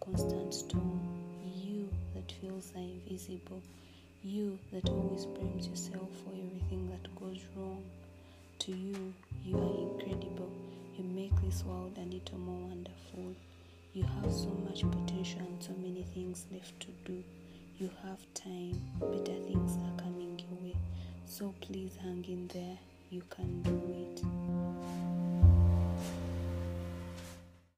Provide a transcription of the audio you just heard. a constant storm, you that feels invisible, you that always blames yourself for everything that goes wrong. To you, you are incredible. You make this world a little more wonderful. You have so much potential and so many things left to do. You have time. Better things are coming your way. So please hang in there. You can do it.